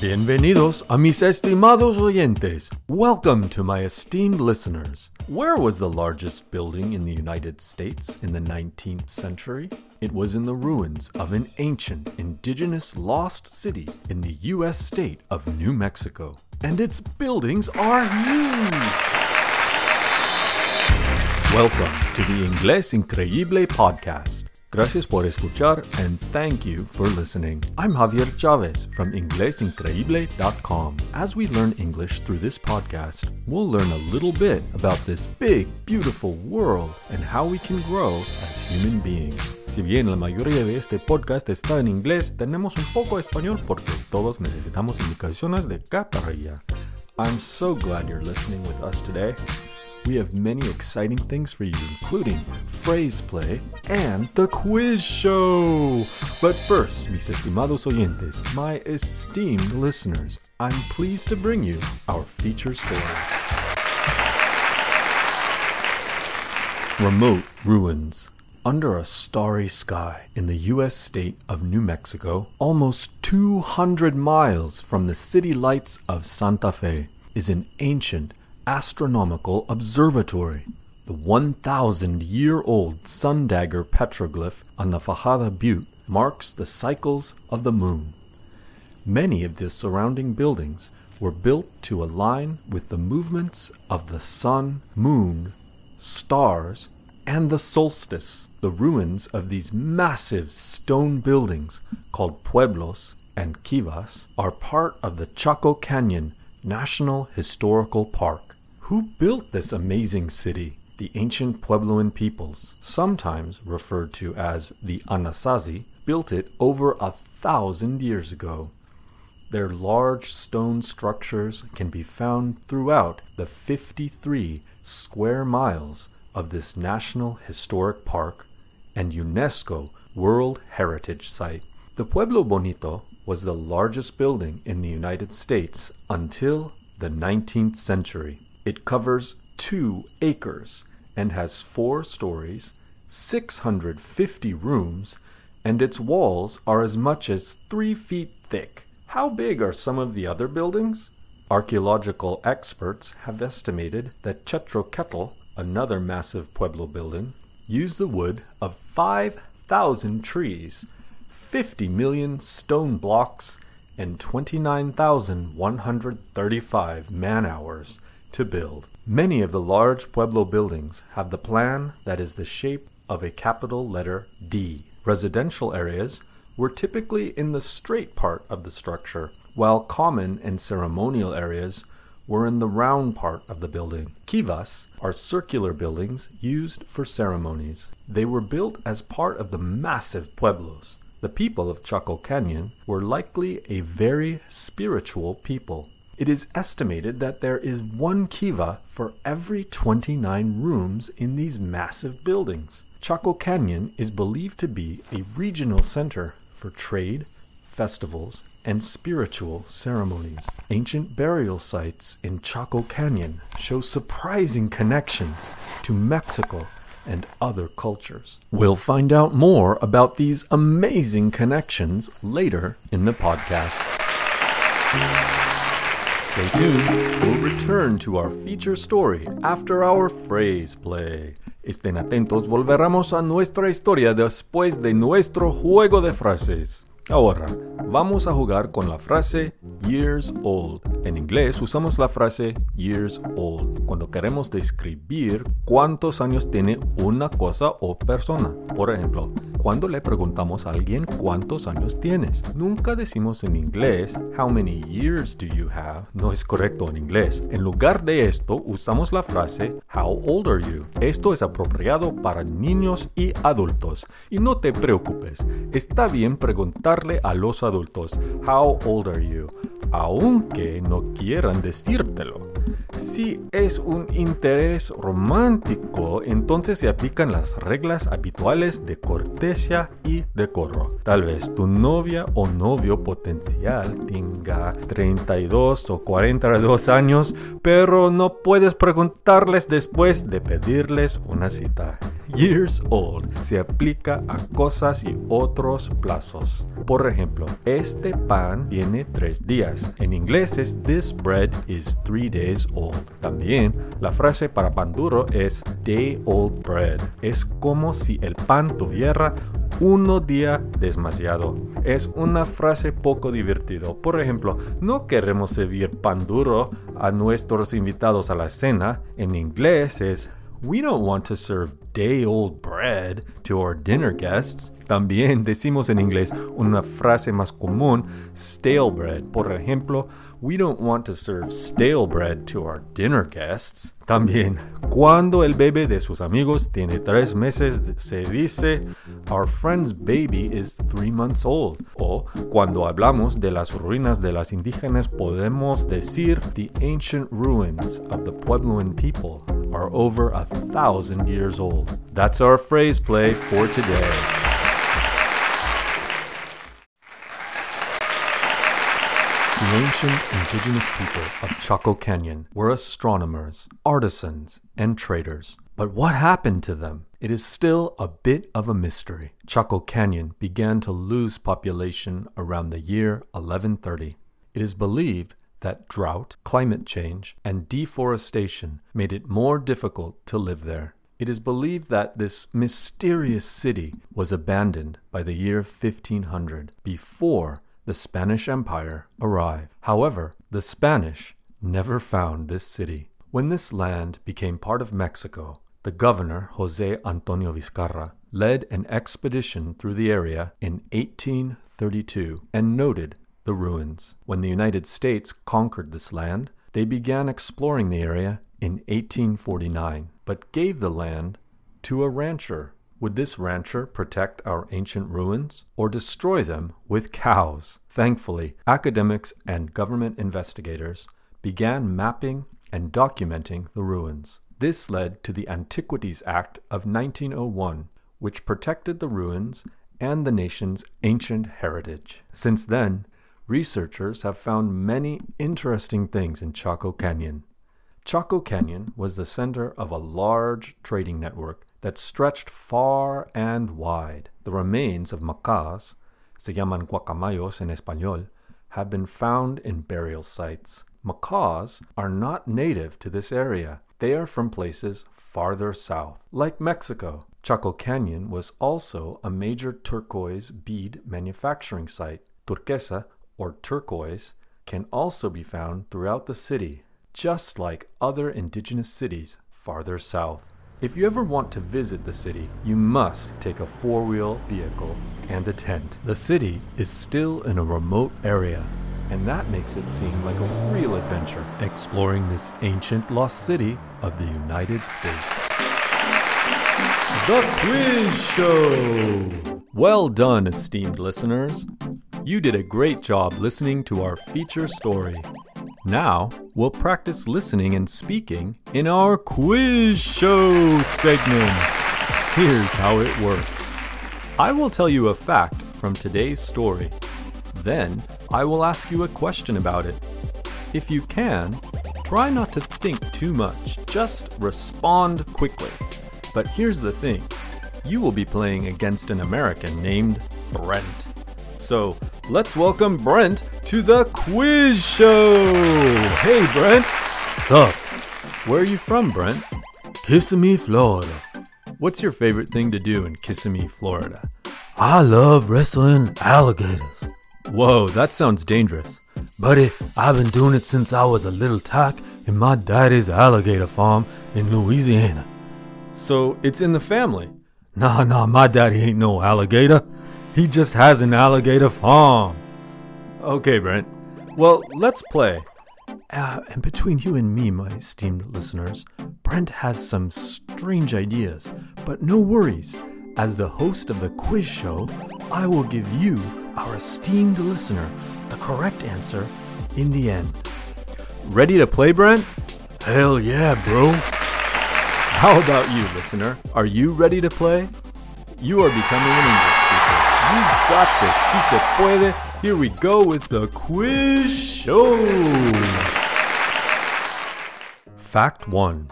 Bienvenidos a mis estimados oyentes. Welcome to my esteemed listeners. Where was the largest building in the United States in the 19th century? It was in the ruins of an ancient, indigenous lost city in the U.S. state of New Mexico. And its buildings are huge! Welcome to the InglésIncreíble podcast. Gracias por escuchar and thank you for listening. I'm Javier Chávez from InglésIncreíble.com. As we learn English through this podcast, we'll learn a little bit about this big, beautiful world and how we can grow as human beings. Si bien la mayoría de este podcast está en inglés, tenemos un poco de español porque todos necesitamos indicaciones de acá para allá. I'm so glad you're listening with us today. We have many exciting things for you, including phrase play and the quiz show. But first, mis estimados oyentes, my esteemed listeners, I'm pleased to bring you our feature story. Remote ruins. Under a starry sky in the U.S. state of New Mexico, almost 200 miles from the city lights of Santa Fe, is an ancient astronomical observatory. The 1,000-year-old sun dagger petroglyph on the Fajada Butte marks the cycles of the moon. Many of the surrounding buildings were built to align with the movements of the sun, moon, stars, and the solstice. The ruins of these massive stone buildings, called pueblos and quivas, are part of the Chaco Canyon National Historical Park. Who built this amazing city? The ancient Puebloan peoples, sometimes referred to as the Anasazi, built it over 1,000 years ago. Their large stone structures can be found throughout the 53 square miles of this National Historic Park and UNESCO World Heritage Site. The Pueblo Bonito was the largest building in the United States until the 19th century. It covers 2 acres and has 4 stories, 650 rooms, and its walls are as much as 3 feet thick. How big are some of the other buildings? Archaeological experts have estimated that Chetro Ketl, another massive Pueblo building, used the wood of 5,000 trees, 50 million stone blocks, and 29,135 man-hours to build. Many of the large Pueblo buildings have the plan that is the shape of a capital letter D. Residential areas were typically in the straight part of the structure, while common and ceremonial areas were in the round part of the building. Quivas are circular buildings used for ceremonies. They were built as part of the massive pueblos. The people of Chaco Canyon were likely a very spiritual people. It is estimated that there is 1 kiva for every 29 rooms in these massive buildings. Chaco Canyon is believed to be a regional center for trade, festivals, and spiritual ceremonies. Ancient burial sites in Chaco Canyon show surprising connections to Mexico and other cultures. We'll find out more about these amazing connections later in the podcast. Stay tuned. We'll return to our feature story after our phrase play. Estén atentos, volveremos a nuestra historia después de nuestro juego de frases. Ahora, vamos a jugar con la frase years old. En inglés usamos la frase years old cuando queremos describir cuántos años tiene una cosa o persona. Por ejemplo, cuando le preguntamos a alguien cuántos años tienes, nunca decimos en inglés how many years do you have. No es correcto en inglés. En lugar de esto, usamos la frase how old are you. Esto es apropiado para niños y adultos. Y no te preocupes, está bien preguntarle a los adultos how old are you, aunque no quieran decírtelo. Si es un interés romántico, entonces se aplican las reglas habituales de cortesía y decoro. Tal vez tu novia o novio potencial tenga 32 o 42 años, pero no puedes preguntarles después de pedirles una cita. Years old se aplica a cosas y otros plazos. por ejemplo, este pan tiene 3 días. En inglés es this bread is 3 days old. También la frase para pan duro es day old bread. Es como si el pan tuviera 1 día demasiado. Es una frase poco divertida. Por ejemplo, no queremos servir pan duro a nuestros invitados a la cena. En inglés es we don't want to serve day old bread to our dinner guests. También decimos en inglés una frase más común, stale bread. Por ejemplo, we don't want to serve stale bread to our dinner guests. También, cuando el bebé de sus amigos tiene 3 meses, se dice, our friend's baby is 3 months old. O cuando hablamos de las ruinas de las indígenas, podemos decir, the ancient ruins of the Puebloan people are over 1,000 years old. That's our phrase play for today. The ancient indigenous people of Chaco Canyon were astronomers, artisans, and traders. But what happened to them? It is still a bit of a mystery. Chaco Canyon began to lose population around the year 1130. It is believed that drought, climate change, and deforestation made it more difficult to live there. It is believed that this mysterious city was abandoned by the year 1500, before the Spanish Empire arrived. However, the Spanish never found this city. When this land became part of Mexico, the governor, José Antonio Vizcarra, led an expedition through the area in 1832 and noted the ruins. When the United States conquered this land, they began exploring the area in 1849, but gave the land to a rancher. Would this rancher protect our ancient ruins or destroy them with cows? Thankfully, academics and government investigators began mapping and documenting the ruins. This led to the Antiquities Act of 1901, which protected the ruins and the nation's ancient heritage. Since then, researchers have found many interesting things in Chaco Canyon. Chaco Canyon was the center of a large trading network that stretched far and wide. The remains of macas, se llaman guacamayos en español, have been found in burial sites. Macas are not native to this area. They are from places farther south, like Mexico. Chaco Canyon was also a major turquoise bead manufacturing site. Turquesa, or turquoise, can also be found throughout the city, just like other indigenous cities farther south. If you ever want to visit the city, you must take a 4-wheel vehicle and a tent. The city is still in a remote area, and that makes it seem like a real adventure exploring this ancient lost city of the United States. The Quiz Show! Well done, esteemed listeners. You did a great job listening to our feature story. Now, we'll practice listening and speaking in our quiz show segment. Here's how it works. I will tell you a fact from today's story. Then, I will ask you a question about it. If you can, try not to think too much. Just respond quickly. But here's the thing. You will be playing against an American named Brent. So, let's welcome Brent to the quiz show. Hey, Brent. Sup? Where are you from, Brent? Kissimmee, Florida. What's your favorite thing to do in Kissimmee, Florida? I love wrestling alligators. Whoa, that sounds dangerous. Buddy, I've been doing it since I was a little tack in my daddy's alligator farm in Louisiana. So it's in the family? Nah, my daddy ain't no alligator. He just has an alligator farm. Okay, Brent. Well, let's play. And between you and me, my esteemed listeners, Brent has some strange ideas. But no worries. As the host of the quiz show, I will give you, our esteemed listener, the correct answer in the end. Ready to play, Brent? Hell yeah, bro. How about you, listener? Are you ready to play? You are becoming an English. You got this, si se puede. Here we go with the quiz show. Fact 1.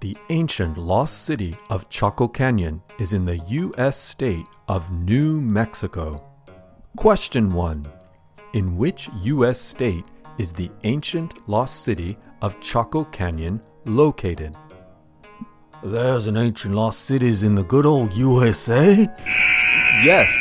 The ancient lost city of Chaco Canyon is in the U.S. state of New Mexico. Question 1. In which U.S. state is the ancient lost city of Chaco Canyon located? There's an ancient lost cities in the good old USA? Yes,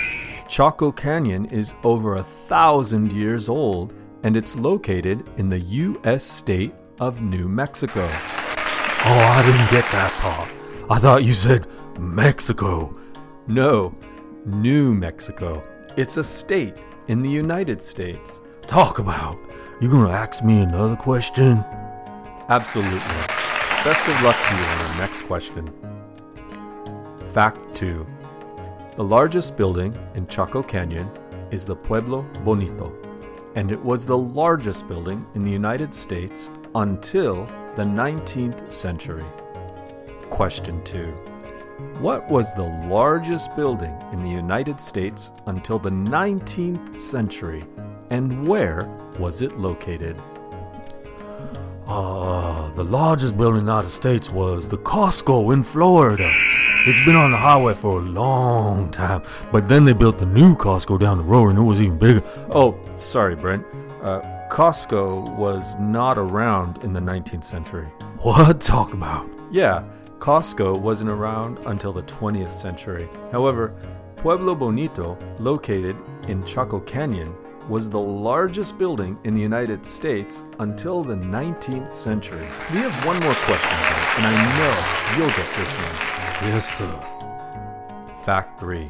Chaco Canyon is over 1,000 years old and it's located in the U.S. state of New Mexico. Oh, I didn't get that part. I thought you said Mexico. No, New Mexico. It's a state in the United States. Talk about. You gonna ask me another question? Absolutely. Best of luck to you on the next question. Fact 2. The largest building in Chaco Canyon is the Pueblo Bonito, and it was the largest building in the United States until the 19th century. Question 2. What was the largest building in the United States until the 19th century, and where was it located? The largest building in the United States was the Costco in Florida. It's been on the highway for a long time, but then they built the new Costco down the road and it was even bigger. Oh, sorry, Brent. Costco was not around in the 19th century. What? Talk about. Yeah, Costco wasn't around until the 20th century. However, Pueblo Bonito, located in Chaco Canyon, was the largest building in the United States until the 19th century. We have one more question, Brent, and I know you'll get this one. Yes, sir. Fact 3.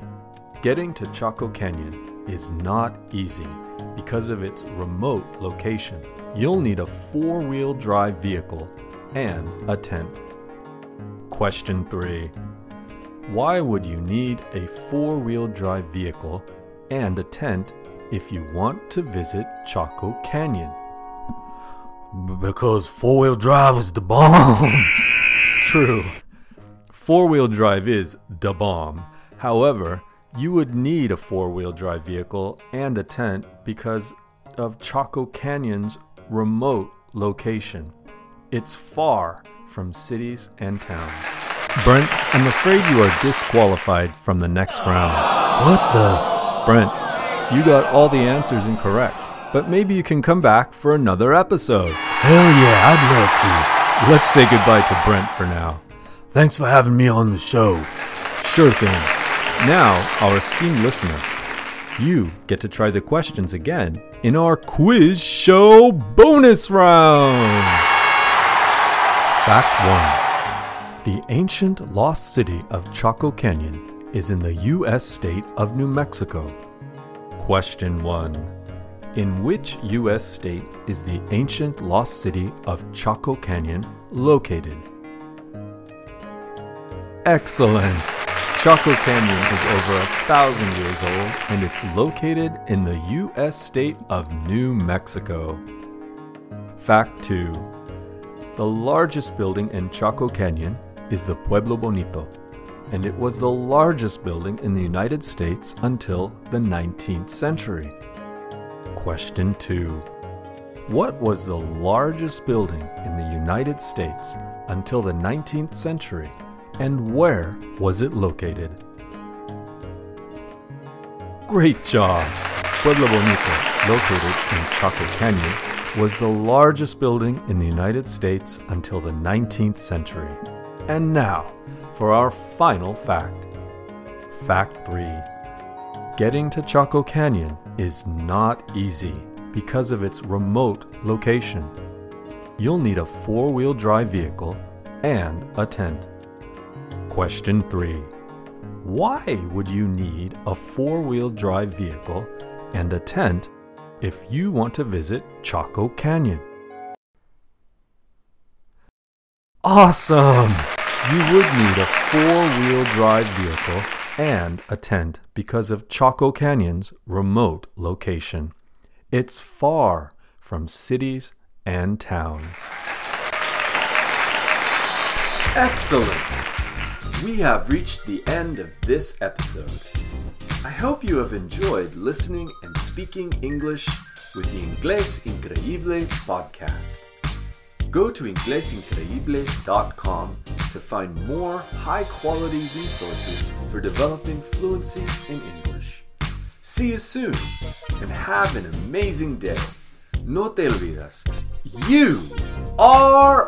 Getting to Chaco Canyon is not easy because of its remote location. You'll need a four-wheel drive vehicle and a tent. Question 3. Why would you need a four-wheel drive vehicle and a tent if you want to visit Chaco Canyon? Because four-wheel drive is the bomb. True. Four-wheel drive is the bomb. However, you would need a four-wheel drive vehicle and a tent because of Chaco Canyon's remote location. It's far from cities and towns. Brent, I'm afraid you are disqualified from the next round. What the? Brent, you got all the answers incorrect, but maybe you can come back for another episode. Hell yeah, I'd love to. Let's say goodbye to Brent for now. Thanks for having me on the show. Sure thing. Now, our esteemed listener, you get to try the questions again in our quiz show bonus round. Fact 1. The ancient lost city of Chaco Canyon is in the U.S. state of New Mexico. Question 1. In which U.S. state is the ancient lost city of Chaco Canyon located? Excellent! Chaco Canyon is over 1,000 years old and it's located in the U.S. state of New Mexico. Fact 2. The largest building in Chaco Canyon is the Pueblo Bonito, and it was the largest building in the United States until the 19th century. Question 2. What was the largest building in the United States until the 19th century? And where was it located? Great job! Pueblo Bonito, located in Chaco Canyon, was the largest building in the United States until the 19th century. And now, for our final fact. Fact 3. Getting to Chaco Canyon is not easy because of its remote location. You'll need a four-wheel drive vehicle and a tent. Question 3. Why would you need a four-wheel drive vehicle and a tent if you want to visit Chaco Canyon? Awesome! You would need a four-wheel drive vehicle and a tent because of Chaco Canyon's remote location. It's far from cities and towns. Excellent! We have reached the end of this episode. I hope you have enjoyed listening and speaking English with the Inglés Increíble podcast. Go to inglesincreíble.com to find more high-quality resources for developing fluency in English. See you soon and have an amazing day. No te olvides, you are